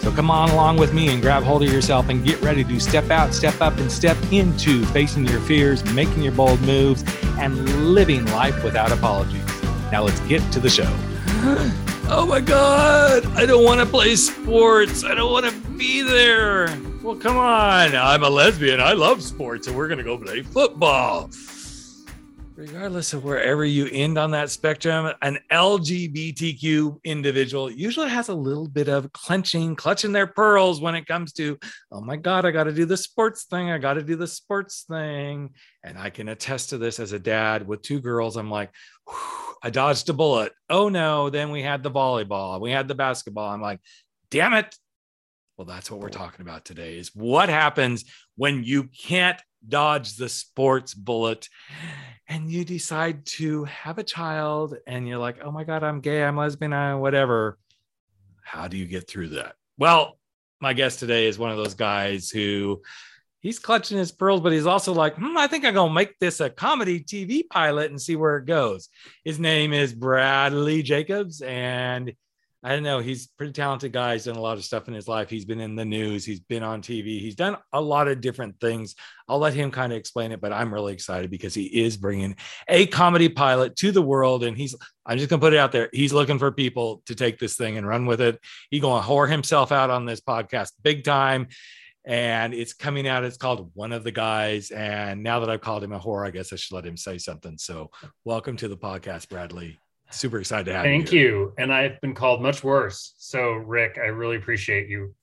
So come on along with me and grab hold of yourself and get ready to step out, step up, and step into facing your fears, making your bold moves, and living life without apologies. Now let's get to the show. Oh my God, I don't want to play sports. I don't want to be there. Well, come on. I'm a lesbian. I love sports, and we're going to go play football. Regardless of wherever you end on that spectrum, an LGBTQ individual usually has a little bit of clutching their pearls when it comes to, oh my God, I got to do the sports thing. And I can attest to this as a dad with two girls. I'm like, I dodged a bullet. Oh no. Then we had the volleyball. We had the basketball. I'm like, damn it. Well, that's what we're talking about today is what happens when you can't dodge the sports bullet and you decide to have a child and you're like, oh my God, I'm gay. I'm lesbian. I'm whatever. How do you get through that? Well, my guest today is one of those guys who he's clutching his pearls, but he's also like, I think I'm going to make this a comedy TV pilot and see where it goes. His name is Bradley Jacobs. And I don't know, he's a pretty talented guy. He's done a lot of stuff in his life. He's been in the news. He's been on TV. He's done a lot of different things. I'll let him kind of explain it, but I'm really excited because he is bringing a comedy pilot to the world. And I'm just going to put it out there. He's looking for people to take this thing and run with it. He's going to whore himself out on this podcast big time. And it's coming out. It's called One of the Guys. And now that I've called him a whore, I guess I should let him say something. So welcome to the podcast, Bradley. Super excited to have you. Thank you. And I've been called much worse. So Rick, I really appreciate you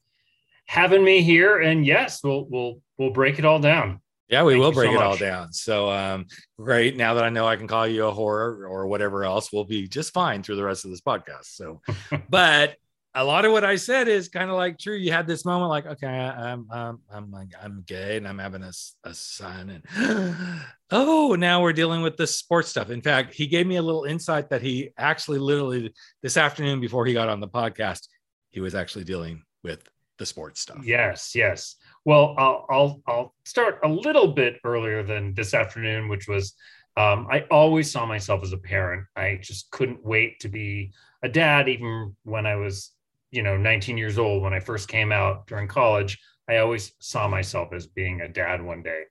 having me here. And yes, we'll break it all down. Yeah, we will break it all down. So great. Now that I know I can call you a whore or whatever else, we'll be just fine through the rest of this podcast. So, but a lot of what I said is kind of like true. You had this moment like, okay, I'm gay and I'm having a son, and oh, now we're dealing with the sports stuff. In fact, he gave me a little insight that he actually literally this afternoon before he got on the podcast, he was actually dealing with the sports stuff. Yes. Well, I'll start a little bit earlier than this afternoon, which was I always saw myself as a parent. I just couldn't wait to be a dad, even when I was 19 years old, when I first came out during college, I always saw myself as being a dad one day.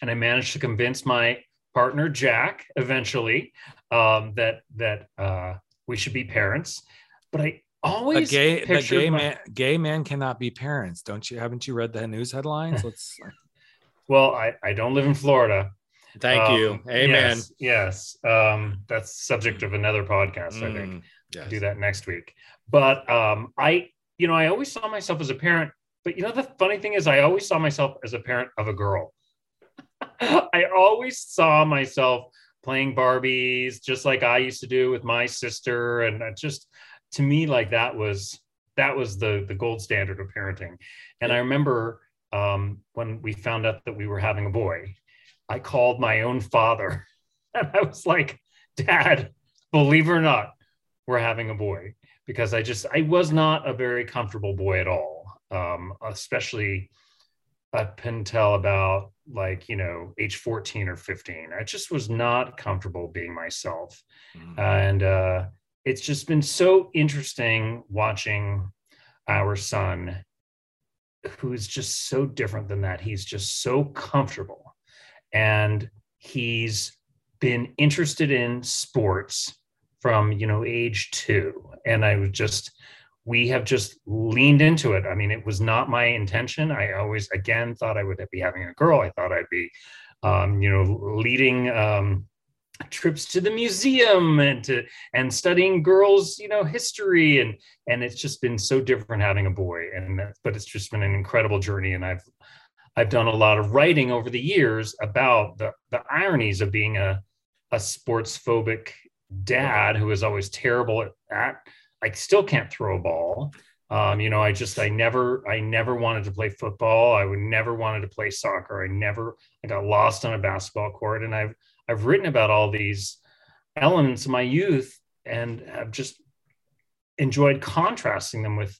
And I managed to convince my partner, Jack, eventually that we should be parents. But I always gay man cannot be parents. Haven't you read the news headlines? Well, I don't live in Florida. Thank you. Amen. Yes. That's subject of another podcast, I think. Yes. Do that next week. But I always saw myself as a parent. But the funny thing is, I always saw myself as a parent of a girl. I always saw myself playing Barbies, just like I used to do with my sister. And just to me, like that was the gold standard of parenting. And I remember when we found out that we were having a boy, I called my own father and I was like, Dad, believe it or not, we're having a boy, because I was not a very comfortable boy at all. Especially up until about age 14 or 15, I just was not comfortable being myself. And it's just been so interesting watching our son, who is just so different than that. He's just so comfortable. And he's been interested in sports from, age 2. And we have just leaned into it. I mean, it was not my intention. I always, again, thought I would be having a girl. I thought I'd be, leading trips to the museum and studying girls, history. And it's just been so different having a boy. But it's just been an incredible journey. And I've done a lot of writing over the years about the ironies of being a sports phobic dad who is always terrible at. I still can't throw a ball. I never wanted to play football. I would never wanted to play soccer. I got lost on a basketball court, and I've written about all these elements of my youth and have just enjoyed contrasting them with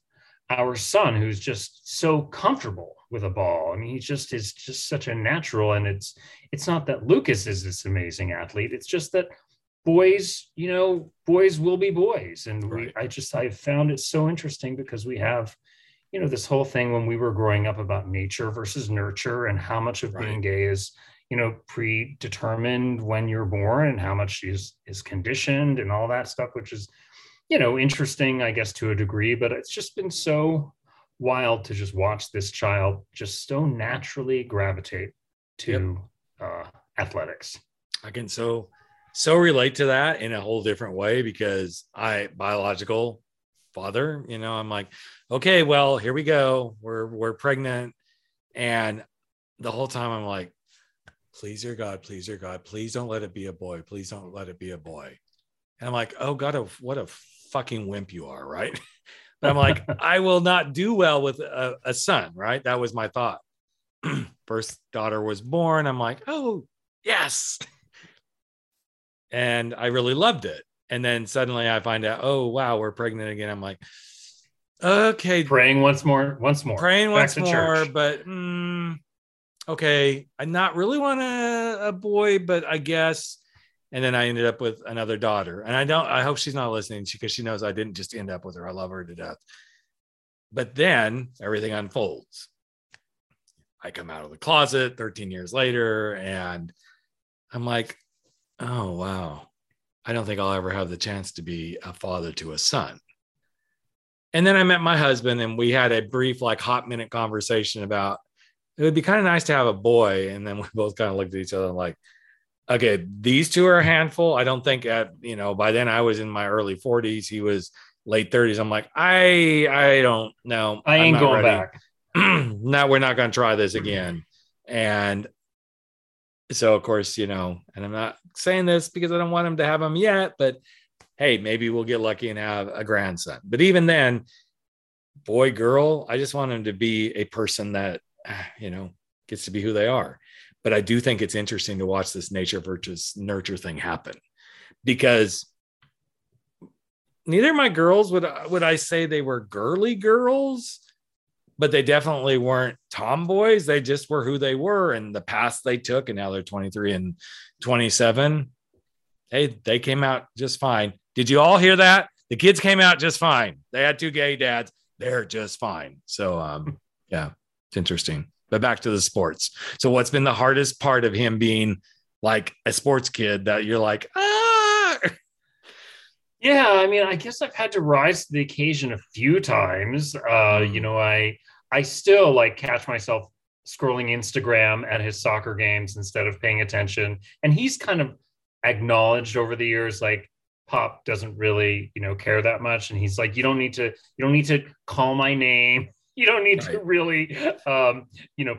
our son, who's just so comfortable with a ball. I mean, he's just such a natural. And it's not that Lucas is this amazing athlete. It's just that boys will be boys. And right. I found it so interesting because we have, this whole thing when we were growing up about nature versus nurture and how much of right. being gay is, predetermined when you're born and how much is conditioned and all that stuff, which is, interesting, I guess, to a degree, but it's just been so wild to just watch this child just so naturally gravitate to athletics. I can so relate to that in a whole different way because biological father, I'm like, okay, well, here we go. We're pregnant. And the whole time I'm like, please, dear God, please don't let it be a boy. Please don't let it be a boy. And I'm like, oh God, what a fucking wimp you are. Right. But I'm like, I will not do well with a son. Right. That was my thought. First daughter was born. I'm like, oh yes. And I really loved it. And then suddenly I find out, oh, wow, we're pregnant again. I'm like, okay. Praying once more, but okay. I not really want a boy, but I guess. And then I ended up with another daughter. And I hope she's not listening because she knows I didn't just end up with her. I love her to death. But then everything unfolds. I come out of the closet 13 years later and I'm like, oh, wow. I don't think I'll ever have the chance to be a father to a son. And then I met my husband and we had a brief, hot minute conversation about it would be kind of nice to have a boy. And then we both kind of looked at each other and okay, these two are a handful. I don't think by then I was in my early 40s. He was late 30s. I'm like, I don't know. I ain't going back. No, we're not going to try this again. And so, of course, and I'm not saying this because I don't want him to have him yet, but hey, maybe we'll get lucky and have a grandson. But even then, boy, girl, I just want him to be a person that, gets to be who they are. But I do think it's interesting to watch this nature versus nurture thing happen because neither of my girls would I say they were girly girls, but they definitely weren't tomboys. They just were who they were and the paths they took. And now they're 23 and 27. Hey, they came out just fine. Did you all hear that? The kids came out just fine. They had two gay dads. They're just fine. So, yeah, it's interesting. But back to the sports. So what's been the hardest part of him being like a sports kid that you're like, ah? Yeah, I mean, I guess I've had to rise to the occasion a few times. I still catch myself scrolling Instagram at his soccer games instead of paying attention. And he's kind of acknowledged over the years, Pop doesn't really, care that much. And he's like, you don't need to call my name. You don't need to really,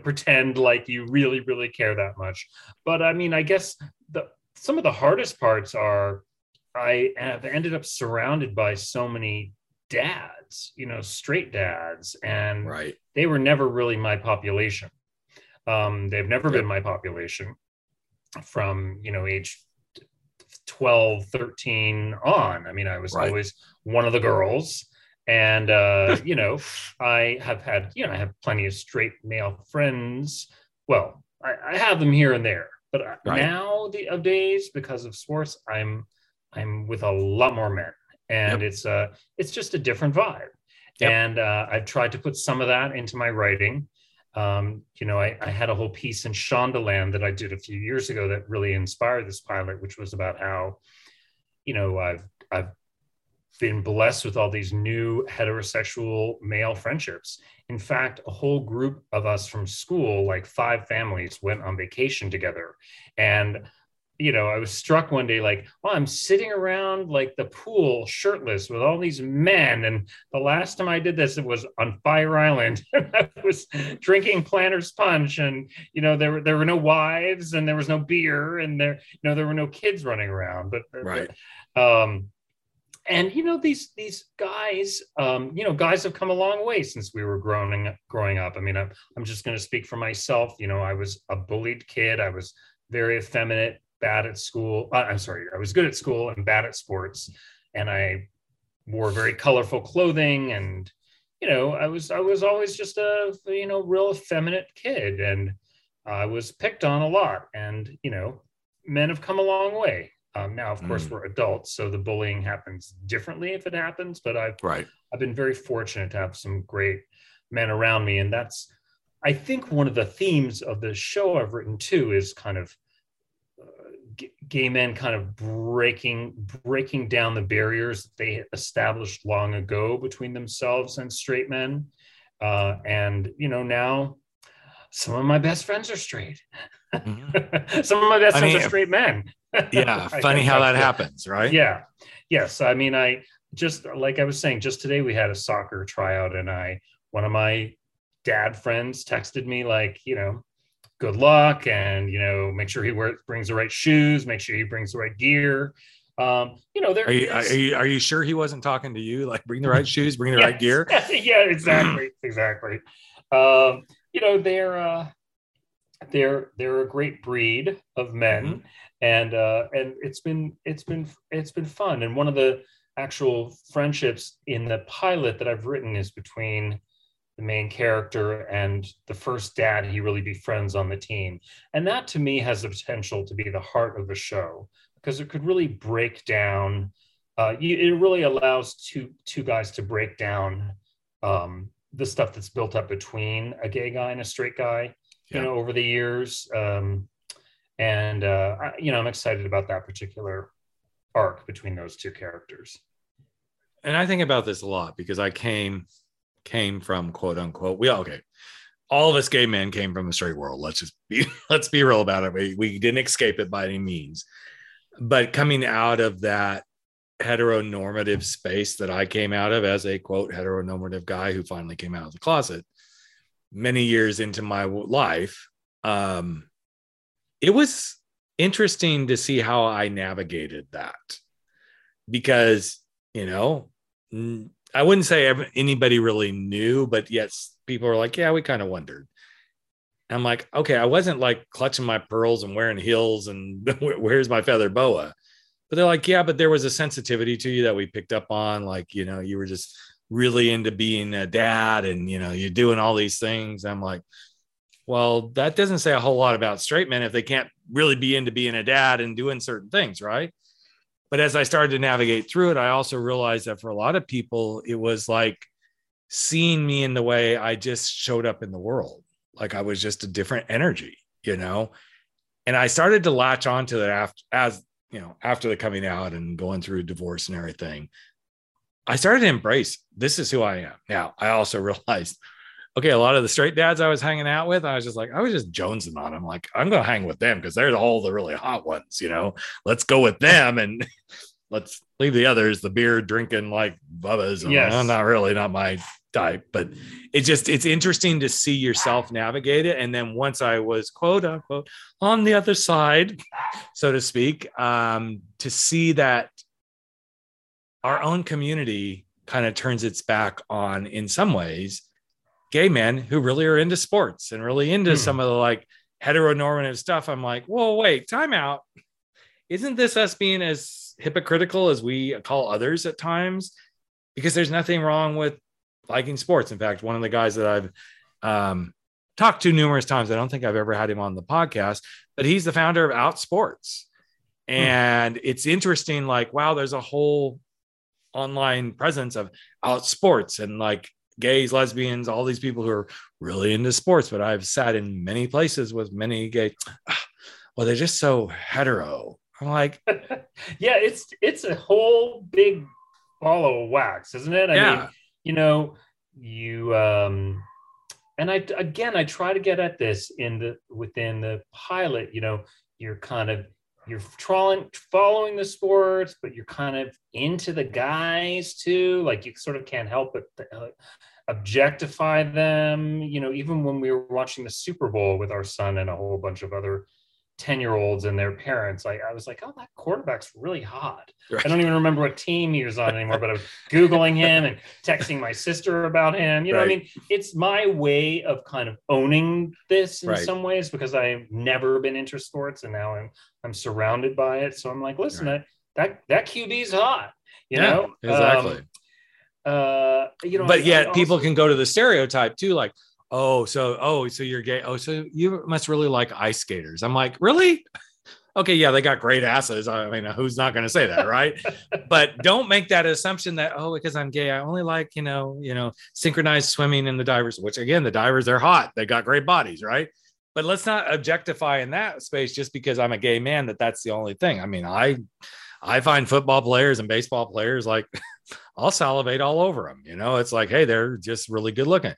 pretend like you really, really care that much. But I mean, I guess some of the hardest parts are I have ended up surrounded by so many dads, straight dads, and they were never really my population. They've never been my population from, age 12, 13 on. I mean, I was always one of the girls. And, I have had, I have plenty of straight male friends. Well, I have them here and there, but now nowadays, because of sports, I'm with a lot more men and it's just a different vibe. Yep. And, I've tried to put some of that into my writing. I had a whole piece in Shondaland that I did a few years ago that really inspired this pilot, which was about how, I've been blessed with all these new heterosexual male friendships. In fact, a whole group of us from school, 5 families, went on vacation together. And, I was struck one day, I'm sitting around the pool shirtless with all these men. And the last time I did this, it was on Fire Island. I was drinking Planters Punch and, there were no wives and there was no beer and there were no kids running around. But And, you know, these guys, guys have come a long way since we were growing up. I mean, I'm just going to speak for myself. You know, I was a bullied kid. I was very effeminate, bad at school. I was good at school and bad at sports. And I wore very colorful clothing. And, you know, I was always just a, you know, real effeminate kid. And I was picked on a lot. And, you know, men have come a long way. Now, of course, we're adults, so the bullying happens differently if it happens. But I've been very fortunate to have some great men around me. And that's, I think, one of the themes of the show I've written, too, is kind of gay men kind of breaking down the barriers that they established long ago between themselves and straight men. And, you know, now some of my best friends are straight. Mm-hmm. Some of my best friends are straight men. Yeah, funny how that happens, right? Yeah. Yes. I mean, I just, like I was saying, just today we had a soccer tryout, and one of my dad friends texted me, like, you know, good luck, and, you know, make sure he brings the right shoes, make sure he brings the right gear. You know, are you sure he wasn't talking to you? Like, bring the right shoes, bring the right gear. Yeah, exactly. Exactly. You know, they're a great breed of men, mm-hmm. and it's been fun. And one of the actual friendships in the pilot that I've written is between the main character and the first dad he really befriends on the team, and that to me has the potential to be the heart of the show, because it could really break down. It really allows two guys to break down the stuff that's built up between a gay guy and a straight guy. You know, over the years. I'm excited about that particular arc between those two characters. And I think about this a lot, because I came from, quote unquote, all of us gay men came from the straight world. Let's be real about it. We didn't escape it by any means, but coming out of that heteronormative space that I came out of as a, quote, heteronormative guy who finally came out of the closet, many years into my life, it was interesting to see how I navigated that, because, you know, I wouldn't say anybody really knew, but yet people are like, yeah, we kind of wondered. And I'm like, okay, I wasn't like clutching my pearls and wearing heels and where's my feather boa, but they're like, yeah, but there was a sensitivity to you that we picked up on. Like, you know, you were just really into being a dad, and, you know, you're doing all these things. I'm like, well, that doesn't say a whole lot about straight men if they can't really be into being a dad and doing certain things, right? But as I started to navigate through it, I also realized that for a lot of people, it was like seeing me in the way I just showed up in the world. Like, I was just a different energy, you know? And I started to latch onto that after the coming out and going through divorce and everything. I started to embrace, this is who I am. Now, I also realized, okay, a lot of the straight dads I was hanging out with, I was just jonesing on them. Like, I'm going to hang with them because they're all the really hot ones, you know, let's go with them and let's leave the others, the beer drinking like Bubba's. Yes. Well, not my type, but it's interesting to see yourself navigate it. And then once I was, quote unquote, on the other side, so to speak, to see that our own community kind of turns its back on, in some ways, gay men who really are into sports and really into some of the like heteronormative stuff. I'm like, whoa, wait, time out. Isn't this us being as hypocritical as we call others at times? Because there's nothing wrong with liking sports. In fact, one of the guys that I've talked to numerous times, I don't think I've ever had him on the podcast, but he's the founder of Out Sports. And it's interesting, like, wow, there's a whole online presence of Out Sports and like gays, lesbians, all these people who are really into sports. But I've sat in many places with many gay, well, they're just so hetero. I'm like, yeah, it's a whole big ball of wax, isn't it? I mean, you know, you I try to get at this within the pilot. You know, you're following the sports, but you're kind of into the guys too. Like, you sort of can't help but objectify them. You know, even when we were watching the Super Bowl with our son and a whole bunch of other 10-year-olds and their parents, I was like, oh, that quarterback's really hot. Right. I don't even remember what team he was on anymore, but I was Googling him and texting my sister about him. You know, right. I mean, it's my way of kind of owning this in right. some ways, because I've never been into sports and now I'm surrounded by it. So I'm like, listen, right. that QB's hot, you yeah, know? Exactly. You know, but yet people can go to the stereotype too, like, so you're gay. Oh, so you must really like ice skaters. I'm like, really? Okay, yeah, they got great asses. I mean, who's not going to say that, right? But don't make that assumption that, oh, because I'm gay, I only like, you know, synchronized swimming and the divers, which again, the divers, they're hot. They got great bodies, right? But let's not objectify in that space just because I'm a gay man, that's the only thing. I mean, I find football players and baseball players, like, I'll salivate all over them. You know, it's like, hey, they're just really good looking.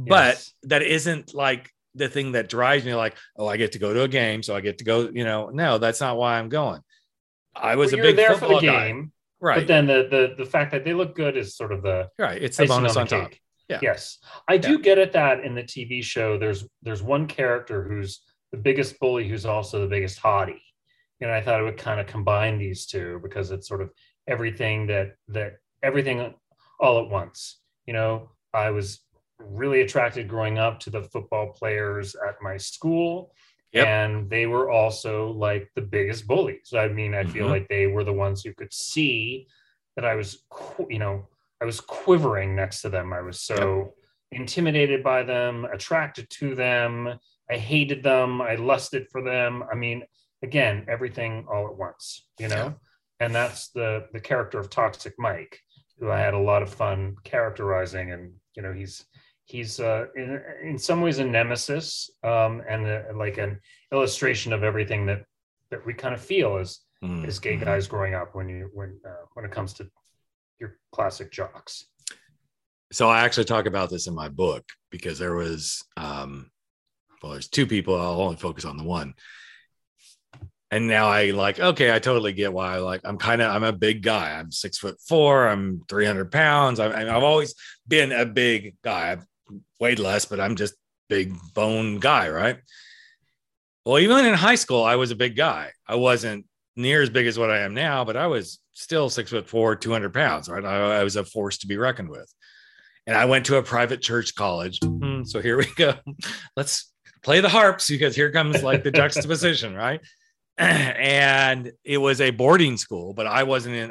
But yes. That isn't like the thing that drives me, like, oh, I get to go to a game. So I get to go, you know, no, that's not why I'm going. I was a big there football for the game, guy. Right. But then the fact that they look good is sort of the right. It's the bonus on top. Yeah. Yes. I do get at that in the TV show. There's one character who's the biggest bully, who's also the biggest hottie. You know, I thought it would kind of combine these two because it's sort of everything everything all at once. You know, I was really attracted growing up to the football players at my school. Yep. And they were also like the biggest bullies. I mean, I feel like they were the ones who could see that I was quivering next to them. I was so intimidated by them, attracted to them. I hated them. I lusted for them. I mean, again, everything all at once, you know, and that's the character of Toxic Mike, who I had a lot of fun characterizing. And, you know, he's in some ways a nemesis and like an illustration of everything that we kind of feel as gay guys growing up when it comes to your classic jocks. So I actually talk about this in my book because there was, there's two people. I'll only focus on the one. And now I totally get why. I'm a big guy. I'm 6'4". I'm 300 pounds. I've always been a big guy. I've weighed less, but I'm just big bone guy, right? Well, even in high school, I was a big guy. I wasn't near as big as what I am now, but I was still 6'4", 200 pounds, right? I was a force to be reckoned with. And I went to a private church college. So here we go. Let's play the harps because here comes like the juxtaposition, right? And it was a boarding school, but I wasn't in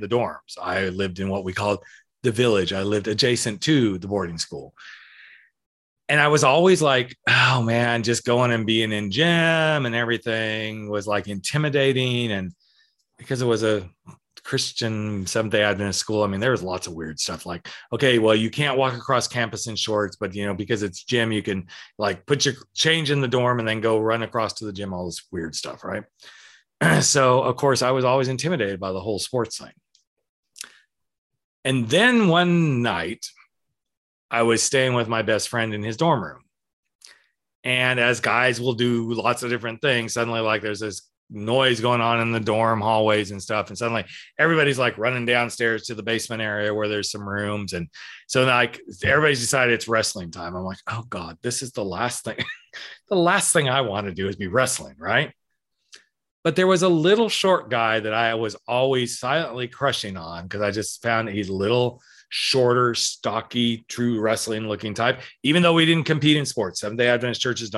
the dorms. I lived in what we called the village. I lived adjacent to the boarding school. And I was always like, oh man, just going and being in gym and everything was like intimidating. And because it was a Christian Seventh-day Adventist school, I mean, there was lots of weird stuff like, okay, well, you can't walk across campus in shorts, but you know, because it's gym, you can like put your change in the dorm and then go run across to the gym, all this weird stuff, right? So of course I was always intimidated by the whole sports thing. And then one night I was staying with my best friend in his dorm room. And as guys will do lots of different things, suddenly like there's this noise going on in the dorm hallways and stuff. And suddenly everybody's like running downstairs to the basement area where there's some rooms. And so like everybody's decided it's wrestling time. I'm like, oh God, this is the last thing. The last thing I want to do is be wrestling. Right. But there was a little short guy that I was always silently crushing on. Cause I just found he's a little shorter, stocky, true wrestling looking type, even though we didn't compete in sports. Seventh-day Adventist churches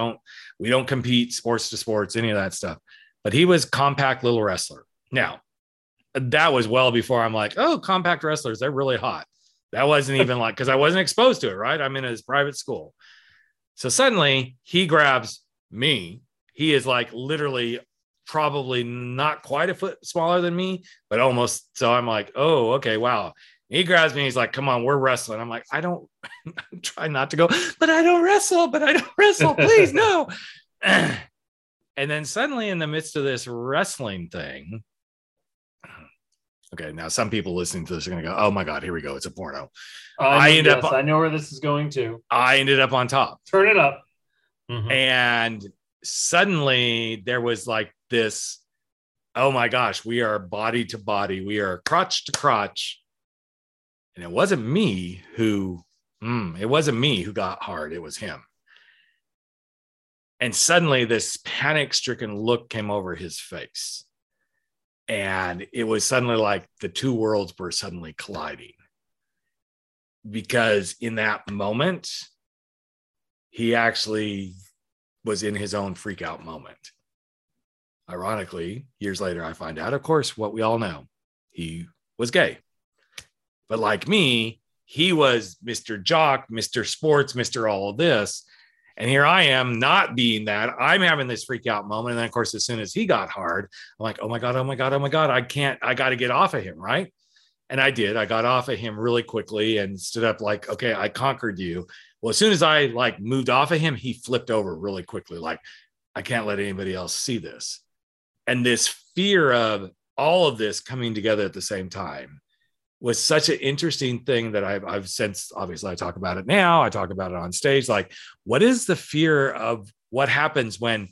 we don't compete sports to sports, any of that stuff. But he was compact little wrestler. Now, that was well before I'm like, oh, compact wrestlers, they're really hot. That wasn't even like, because I wasn't exposed to it, right? I'm in his private school. So suddenly he grabs me. He is like literally probably not quite a foot smaller than me, but almost. So I'm like, oh, okay, wow. He grabs me. He's like, come on, we're wrestling. I'm like, I'm trying not to go, but I don't wrestle. Please, no. And then suddenly in the midst of this wrestling thing, okay, now some people listening to this are going to go, oh my God, here we go. It's a porno. I know where this is going to. I ended up on top. Turn it up. Mm-hmm. And suddenly there was like this, oh my gosh, we are body to body. We are crotch to crotch. And it wasn't me who got hard. It was him. And suddenly this panic-stricken look came over his face. And it was suddenly like the two worlds were suddenly colliding. Because in that moment, he actually was in his own freak out moment. Ironically, years later, I find out, of course, what we all know. He was gay. But like me, he was Mr. Jock, Mr. Sports, Mr. All of this. And here I am not being that. I'm having this freak out moment. And then, of course, as soon as he got hard, I'm like, oh, my God, I got to get off of him, right? And I did. I got off of him really quickly and stood up like, okay, I conquered you. Well, as soon as I like moved off of him, he flipped over really quickly. Like, I can't let anybody else see this. And this fear of all of this coming together at the same time was such an interesting thing that I've since, obviously I talk about it now. I talk about it on stage. Like, what is the fear of what happens when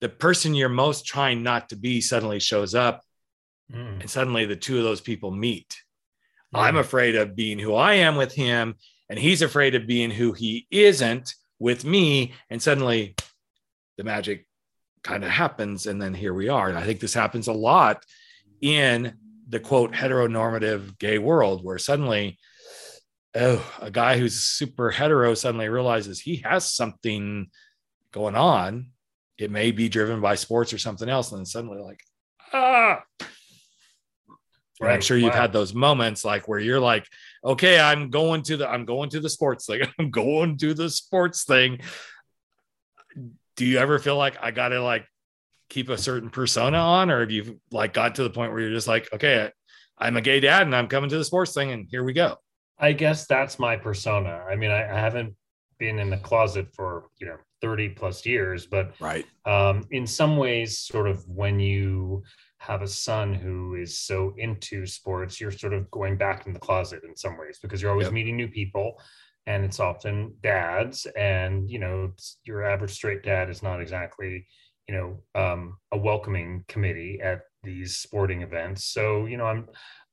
the person you're most trying not to be suddenly shows up and suddenly the two of those people meet? Mm. I'm afraid of being who I am with him, and he's afraid of being who he isn't with me. And suddenly the magic kind of happens. And then here we are. And I think this happens a lot in the quote heteronormative gay world, where suddenly, oh, a guy who's super hetero suddenly realizes he has something going on. It may be driven by sports or something else. And then suddenly like, ah, right. I'm sure you've had those moments like where you're like, okay, I'm going to the sports thing. Do you ever feel like I got to like keep a certain persona on, or have you like got to the point where you're just like, okay, I'm a gay dad and I'm coming to the sports thing and here we go? I guess that's my persona. I mean, I haven't been in the closet for, 30 plus years, but right. In some ways, sort of when you have a son who is so into sports, you're sort of going back in the closet in some ways, because you're always meeting new people. And it's often dads, and, your average straight dad is not exactly, a welcoming committee at these sporting events. So,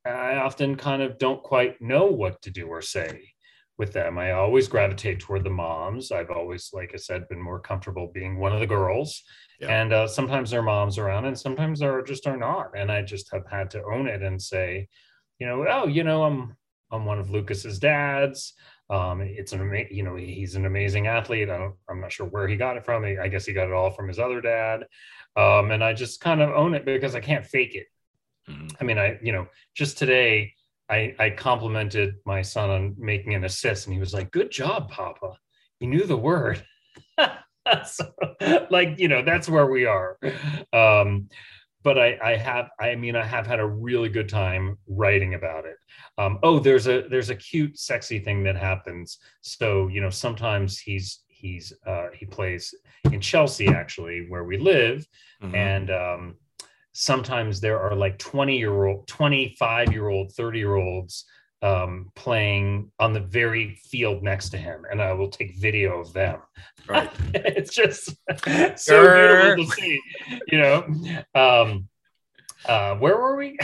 I often kind of don't quite know what to do or say with them. I always gravitate toward the moms. I've always, like I said, been more comfortable being one of the girls. Yeah. And sometimes there are moms around and sometimes there just are not. And I just have had to own it and say, I'm one of Lucas's dads. It's an amazing, he's an amazing athlete. I'm not sure where he got it from. I guess he got it all from his other dad. And I just kind of own it because I can't fake it. Mm-hmm. I mean, just today I complimented my son on making an assist and he was like, good job, Papa. You knew the word. So, that's where we are. But I have had a really good time writing about it. There's a cute, sexy thing that happens. So, sometimes he plays in Chelsea, actually, where we live. Mm-hmm. And sometimes there are like 20-year-old, 25-year-old, 30-year-olds playing on the very field next to him, and I will take video of them. Right. It's just so beautiful to see, where were we?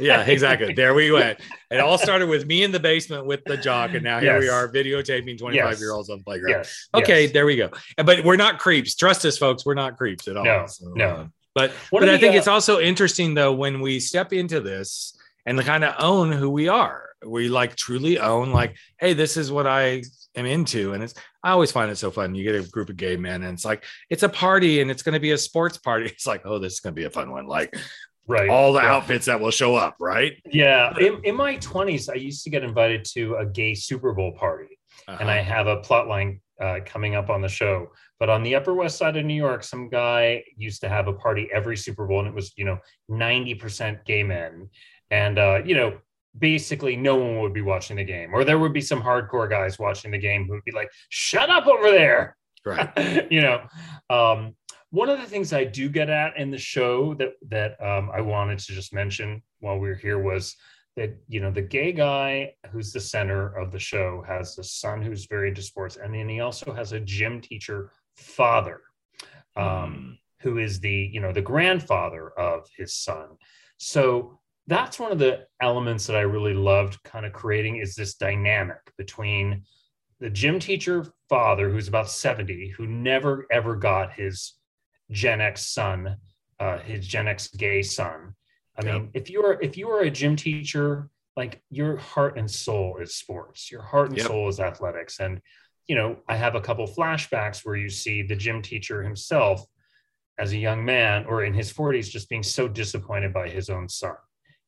Yeah, exactly. There we went. It all started with me in the basement with the jock, and now here we are videotaping 25-year-olds on the playground. Yes. Okay, yes. There we go. But we're not creeps. Trust us, folks. We're not creeps at all. No. But I think it's also interesting, though, when we step into this and to kind of own who we are. We like truly own, like, hey, this is what I am into. And I always find it so fun. You get a group of gay men and it's like, it's a party and it's going to be a sports party. It's like, oh, this is going to be a fun one. Like, right. All the outfits that will show up. Right. Yeah. In my 20s, I used to get invited to a gay Super Bowl party. Uh-huh. And I have a plot line coming up on the show, but on the Upper West Side of New York, some guy used to have a party every Super Bowl and it was, 90% gay men. And, basically no one would be watching the game, or there would be some hardcore guys watching the game who would be like, shut up over there. Right. One of the things I do get at in the show that I wanted to just mention while we were here was that, the gay guy who's the center of the show has a son who's very into sports. And then he also has a gym teacher father, who is the grandfather of his son. So that's one of the elements that I really loved kind of creating, is this dynamic between the gym teacher father, who's about 70, who never, ever got his Gen X son, his Gen X gay son. I mean, if you are a gym teacher, like, your heart and soul is sports. Your heart and soul is athletics. And, you know, I have a couple flashbacks where you see the gym teacher himself as a young man or in his 40s, just being so disappointed by his own son,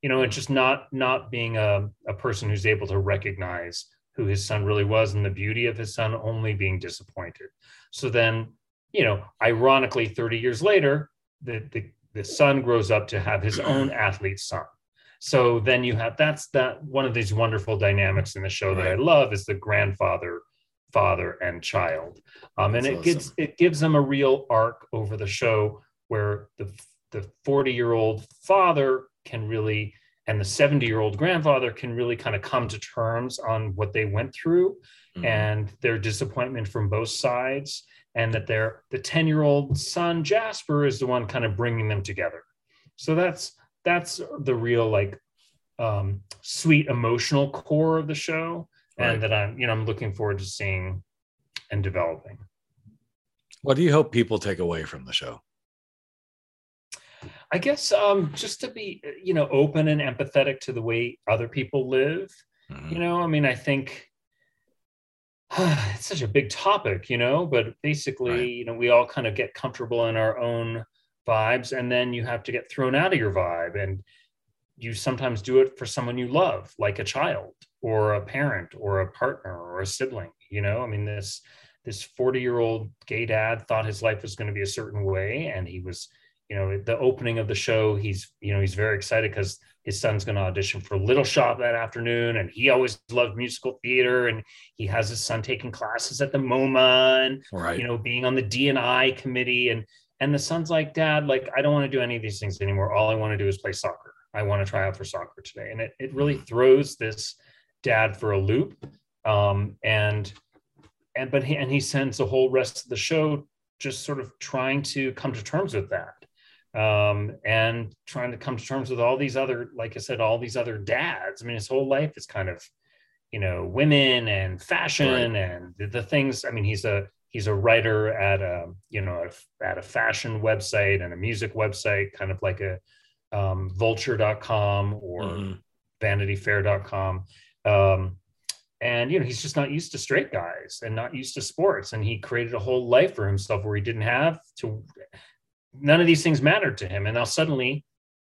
you know, and just not being a person who's able to recognize who his son really was and the beauty of his son, only being disappointed. So then, you know, ironically, 30 years later, the son grows up to have his own athlete son. So then you have, that's that one of these wonderful dynamics in the show that I love is the grandfather, father, and child. And it gives them a real arc over the show where the 40-year-old father can really, and the 70-year-old grandfather can really kind of come to terms on what they went through and their disappointment from both sides, and that the 10-year-old son, Jasper, is the one kind of bringing them together. So that's the real, like, sweet emotional core of the show. And that I'm looking forward to seeing and developing. What do you hope people take away from the show? I guess just to be, you know, open and empathetic to the way other people live. You know, I mean, I think it's such a big topic, you know, but basically, you know, we all kind of get comfortable in our own vibes, and then you have to get thrown out of your vibe. And you sometimes do it for someone you love, like a child or a parent or a partner or a sibling. You know, I mean, this 40-year-old gay dad thought his life was going to be a certain way. And he was, you know, the opening of the show, he's very excited because his son's going to audition for Little Shop that afternoon. And he always loved musical theater, and he has his son taking classes at the MoMA and, you know, being on the D&I committee. And the son's like, Dad, like, I don't want to do any of these things anymore. All I want to do is play soccer. I want to try out for soccer today. And it really throws this dad for a loop. But he sends the whole rest of the show just sort of trying to come to terms with that. And trying to come to terms with all these other, like I said, all these other dads. I mean, his whole life is kind of, you know, women and fashion and the things. I mean, he's a writer at a fashion website and a music website, kind of like a Vulture.com or Vanity Fair.com. And, you know, he's just not used to straight guys and not used to sports. And he created a whole life for himself where he didn't have to, none of these things mattered to him. And now suddenly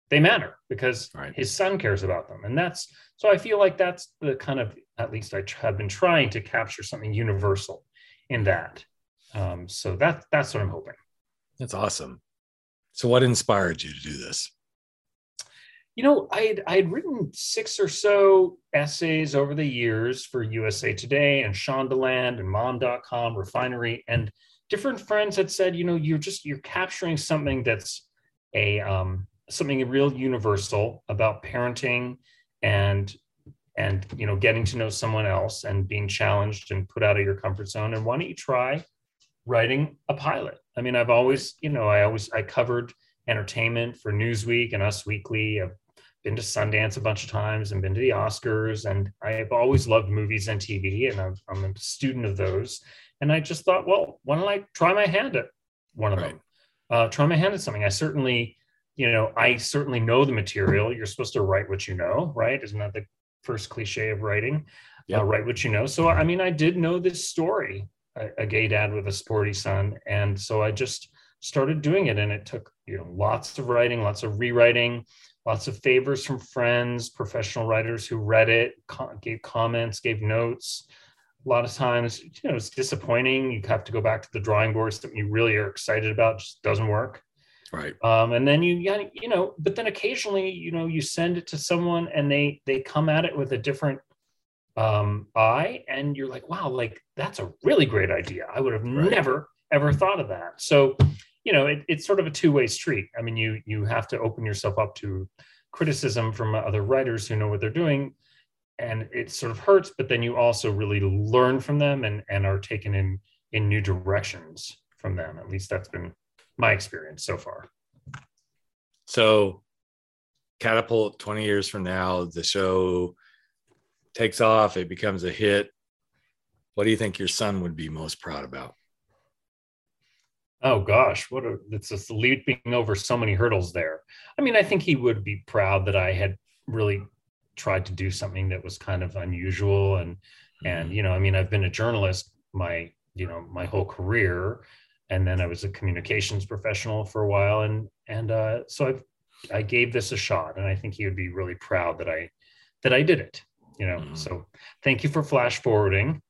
they matter because his son cares about them. And so I feel like that's the kind of, at least I have been trying to capture something universal in that. So that's what I'm hoping. That's awesome. So what inspired you to do this? You know, I had written 6 or so essays over the years for USA Today and Shondaland and Mom.com, Refinery, and different friends had said, you know, you're capturing something that's something real universal about parenting and, you know, getting to know someone else and being challenged and put out of your comfort zone. And why don't you try writing a pilot? I mean, I've always, you know, I covered entertainment for Newsweek and Us Weekly. I've been to Sundance a bunch of times and been to the Oscars. And I've always loved movies and TV, and I'm a student of those. And I just thought, well, why don't I try my hand at one of them? Try my hand at something. I certainly know the material. You're supposed to write what you know, right? Isn't that the first cliche of writing? Yeah. Write what you know. So, I mean, I did know this story, a gay dad with a sporty son. And so I just started doing it, and it took, you know, lots of writing, lots of rewriting, lots of favors from friends, professional writers who read it, gave comments, gave notes. A lot of times, you know, it's disappointing. You have to go back to the drawing board. Something you really are excited about just doesn't work. And then you know, but then occasionally, you know, you send it to someone and they come at it with a different eye, and you're like, wow, like, that's a really great idea. I would have never, ever thought of that. So, you know, it's sort of a two-way street. I mean, you have to open yourself up to criticism from other writers who know what they're doing, and it sort of hurts, but then you also really learn from them and are taken in new directions from them. At least that's been my experience so far. So catapult 20 years from now, the show takes off, it becomes a hit. What do you think your son would be most proud about? Oh gosh, it's just leaping over so many hurdles there. I mean, I think he would be proud that I had really tried to do something that was kind of unusual. And, you know, I mean, I've been a journalist my whole career. And then I was a communications professional for a while. And so I gave this a shot, and I think he would be really proud that I did it, you know? Mm-hmm. So thank you for flash forwarding.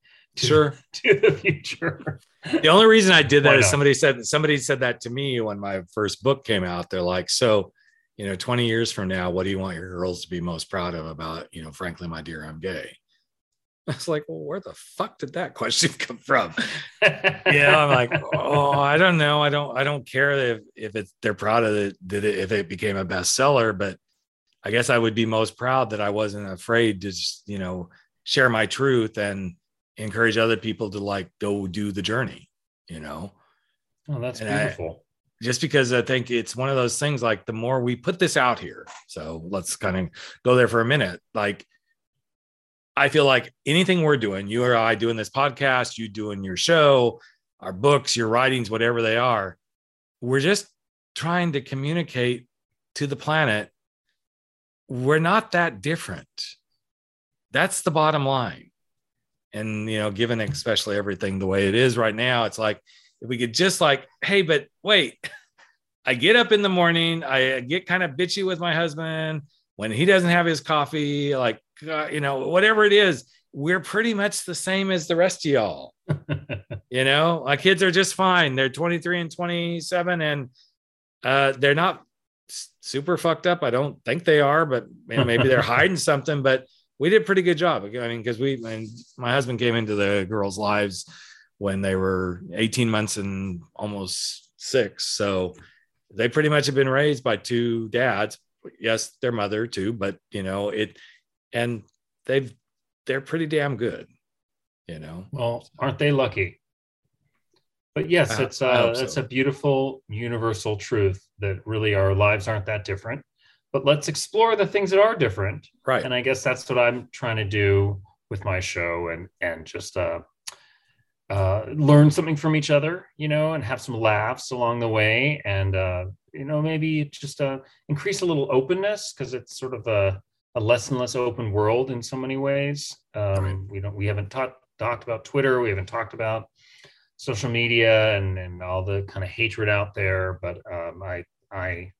To the future. The only reason I did that is somebody said that to me when my first book came out. They're like, so, 20 years from now, what do you want your girls to be most proud of about, frankly, my dear, I'm gay? I was like, well, where the fuck did that question come from? I'm like, oh, I don't know. I don't care if they're proud of it, if it became a bestseller, but I guess I would be most proud that I wasn't afraid to just, share my truth and encourage other people to go do the journey, Oh, that's beautiful. Just because I think it's one of those things, the more we put this out here. So let's kind of go there for a minute. I feel like anything we're doing, you or I doing this podcast, you doing your show, our books, your writings, whatever they are, we're just trying to communicate to the planet. We're not that different. That's the bottom line. And, given especially everything the way it is right now, it's like, if we could just hey, but wait, I get up in the morning, I get kind of bitchy with my husband when he doesn't have his coffee, whatever it is, we're pretty much the same as the rest of y'all. My kids are just fine. They're 23 and 27 and they're not super fucked up. I don't think they are, but maybe they're hiding something, but we did a pretty good job. My husband came into the girls' lives when they were 18 months and almost 6. So they pretty much have been raised by two dads. Yes, their mother too, but and they're pretty damn good, Well, aren't they lucky? But yes, it's a beautiful universal truth that really our lives aren't that different. But let's explore the things that are different. Right. And I guess that's what I'm trying to do with my show and just learn something from each other, and have some laughs along the way. And, maybe just increase a little openness, because it's sort of a less and less open world in so many ways. Right. We haven't talked about Twitter. We haven't talked about social media and all the kind of hatred out there. But I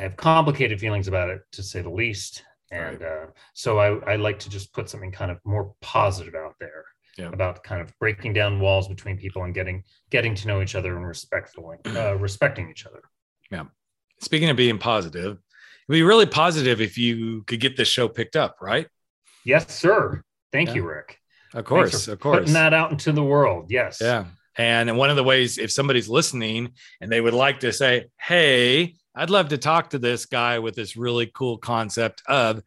have complicated feelings about it, to say the least. And right. So I like to just put something kind of more positive out there, about kind of breaking down walls between people and getting to know each other and respecting each other. Yeah. Speaking of being positive, it'd be really positive if you could get this show picked up, right? Yes, sir. Thank you, Rick. Of course. Putting that out into the world. Yes. Yeah. And one of the ways, if somebody's listening and they would like to say, hey, I'd love to talk to this guy with this really cool concept of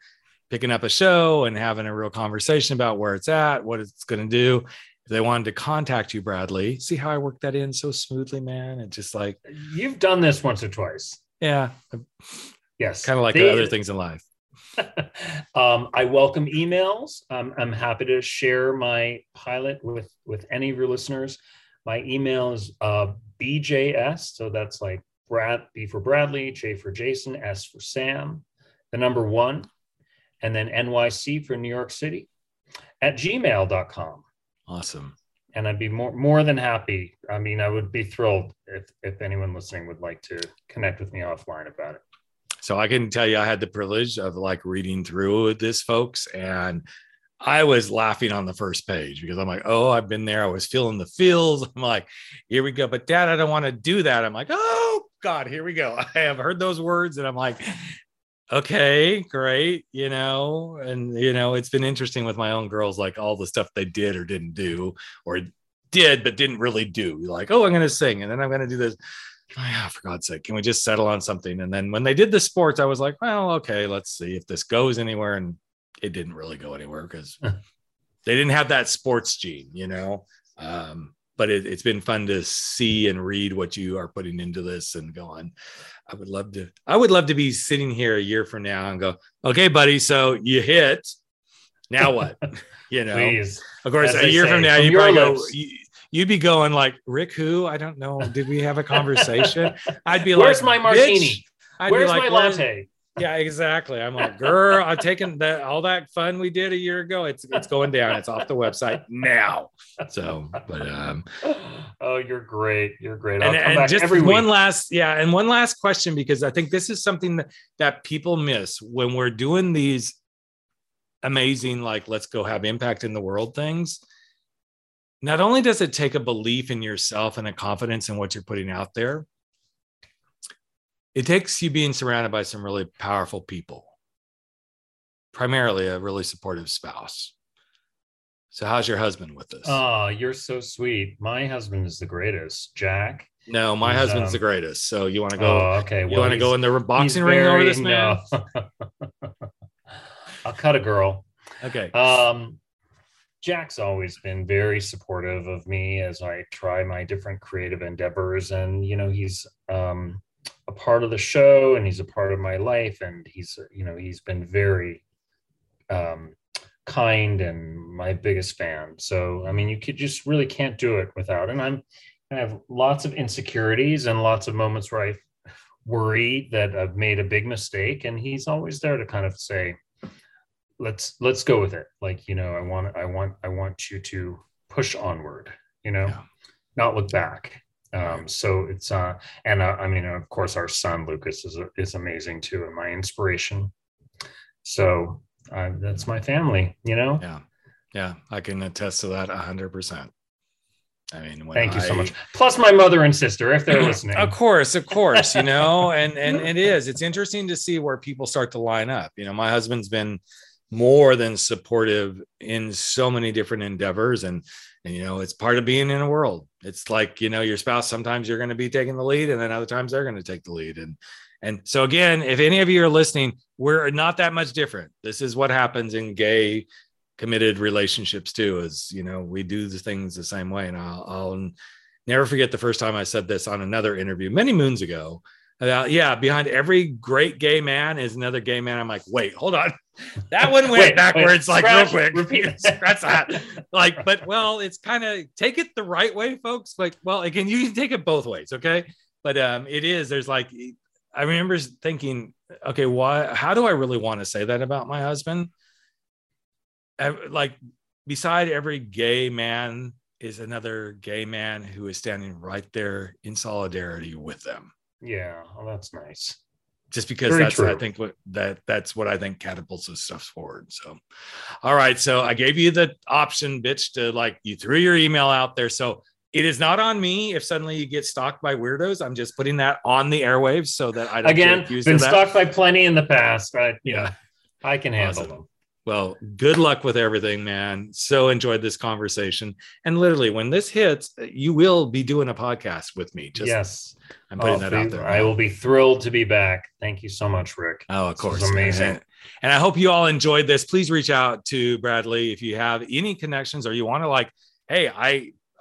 picking up a show and having a real conversation about where it's at, what it's going to do. If they wanted to contact you, Bradley, see how I worked that in so smoothly, man. It's just you've done this once or twice. Yeah. Yes. Kind of the other things in life. I welcome emails. I'm happy to share my pilot with any of your listeners. My email is BJS. So that's B for Bradley, J for Jason, S for Sam, 1, and then NYC for New York City @gmail.com. Awesome. And I'd be more than happy. I mean, I would be thrilled if anyone listening would like to connect with me offline about it. So I can tell you, I had the privilege of reading through this, folks, and I was laughing on the first page because I'm like, oh, I've been there. I was feeling the feels. I'm like, here we go. But Dad, I don't want to do that. I'm like, oh God, here we go. I have heard those words. And I'm like, okay, great. It's been interesting with my own girls, all the stuff they did or didn't do, or did, but didn't really do. Oh, I'm going to sing. And then I'm going to do this. Oh, for God's sake, can we just settle on something? And then when they did the sports, I was like, well, okay, let's see if this goes anywhere. And it didn't really go anywhere because they didn't have that sports gene, but it's been fun to see and read what you are putting into this and going, I would love to be sitting here a year from now and go, okay, buddy, so you hit Now what? You know, please. Of course, a year from now, you'd be going like, Rick, who? I don't know. Did we have a conversation? I'd be like, where's my martini? Where's my latte? Yeah, exactly. I'm like, girl, I've taken that, all that fun we did a year ago. It's going down. It's off the website now. So, but oh, you're great. You're great. I'll come back just every week. And one last question, because I think this is something that people miss when we're doing these amazing, like, let's go have impact in the world things. Not only does it take a belief in yourself and a confidence in what you're putting out there, it takes you being surrounded by some really powerful people, primarily a really supportive spouse. So how's your husband with this? Oh, you're so sweet. My husband is the greatest, Jack. No, my husband's the greatest. So you want to go, you want to go in the boxing ring over this man? No. I'll cut a girl. Okay. Jack's always been very supportive of me as I try my different creative endeavors. And, you know, he's, a part of the show, and he's a part of my life, and he's, you know, he's been very kind and my biggest fan. So I mean, you could just really can't do it without. And I have lots of insecurities and lots of moments where I worry that I've made a big mistake, and he's always there to kind of say, let's go with it. Like, you know, I want you to push onward, you know, not look back. So it's, I mean, of course, our son, Lucas, is amazing too. And my inspiration. So that's my family, you know? Yeah. Yeah. I can attest to that 100%. I mean, thank you so much. Plus my mother and sister, if they're listening. Of course, you know, and it's interesting to see where people start to line up. You know, my husband's been more than supportive in so many different endeavors, and you know, it's part of being in a world. It's like, you know, your spouse, sometimes you're going to be taking the lead, and then other times they're going to take the lead. And so again, if any of you are listening, we're not that much different. This is what happens in gay committed relationships too, is, you know, we do the things the same way. And I'll never forget the first time I said this on another interview many moons ago about, behind every great gay man is another gay man. I'm like, wait, hold on. That one went backwards, like scratch, real quick. Repeat. Scratch that. Like, but well, it's kind of take it the right way, folks. Like, well, again, you can take it both ways. Okay. But there's like, I remember thinking, okay, why, how do I really want to say that about my husband? Like, beside every gay man is another gay man who is standing right there in solidarity with them. Yeah. Well, that's nice. Just because that's what I think catapults this stuff forward. So, all right. So I gave you the option, bitch, to like, you threw your email out there. So it is not on me if suddenly you get stalked by weirdos. I'm just putting that on the airwaves so that I don't get accused of that. Stalked by plenty in the past, but yeah, I can handle them. Well, good luck with everything, man. So enjoyed this conversation. And literally, when this hits, you will be doing a podcast with me. Yes. I'm putting that out there. I will be thrilled to be back. Thank you so much, Rick. Oh, of course. This is amazing. And I hope you all enjoyed this. Please reach out to Bradley if you have any connections or you want to like, hey,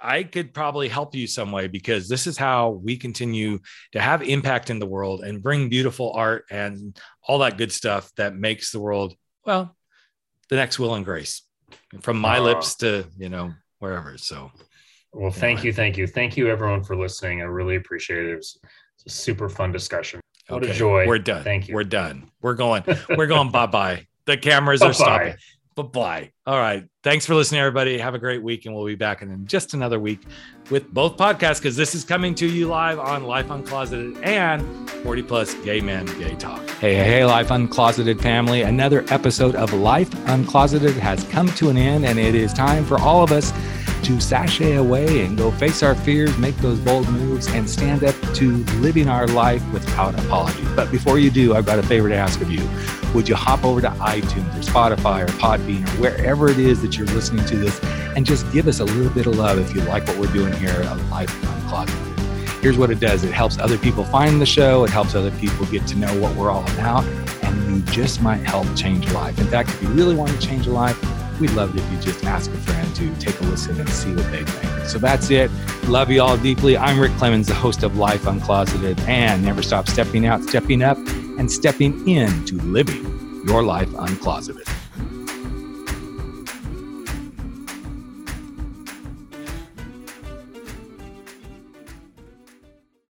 I could probably help you some way, because this is how we continue to have impact in the world and bring beautiful art and all that good stuff that makes the world, well, the next will and grace, from my lips to, you know, wherever. So, well, thank you everyone for listening. I really appreciate it. It was a super fun discussion. What a joy. We're done. Thank you. We're done. We're going. Bye-bye. The cameras are stopping. Bye-bye. All right. Thanks for listening, everybody. Have a great week. And we'll be back in just another week with both podcasts, because this is coming to you live on Life Uncloseted and 40 Plus Gay Men Gay Talk. Hey, Life Uncloseted family. Another episode of Life Uncloseted has come to an end, and it is time for all of us to sashay away and go face our fears, make those bold moves, and stand up to living our life without apology. But before you do, I've got a favor to ask of you. Would you hop over to iTunes or Spotify or Podbean or wherever it is that you're listening to this, and just give us a little bit of love if you like what we're doing here at Life Uncloseted. Here's what it does. It helps other people find the show. It helps other people get to know what we're all about, and you just might help change a life. In fact, if you really want to change a life, we'd love it if you just ask a friend to take a listen and see what they think. So that's it. Love you all deeply. I'm Rick Clemens, the host of Life Uncloseted, and never stop stepping out, stepping up, and stepping into living your life uncloseted.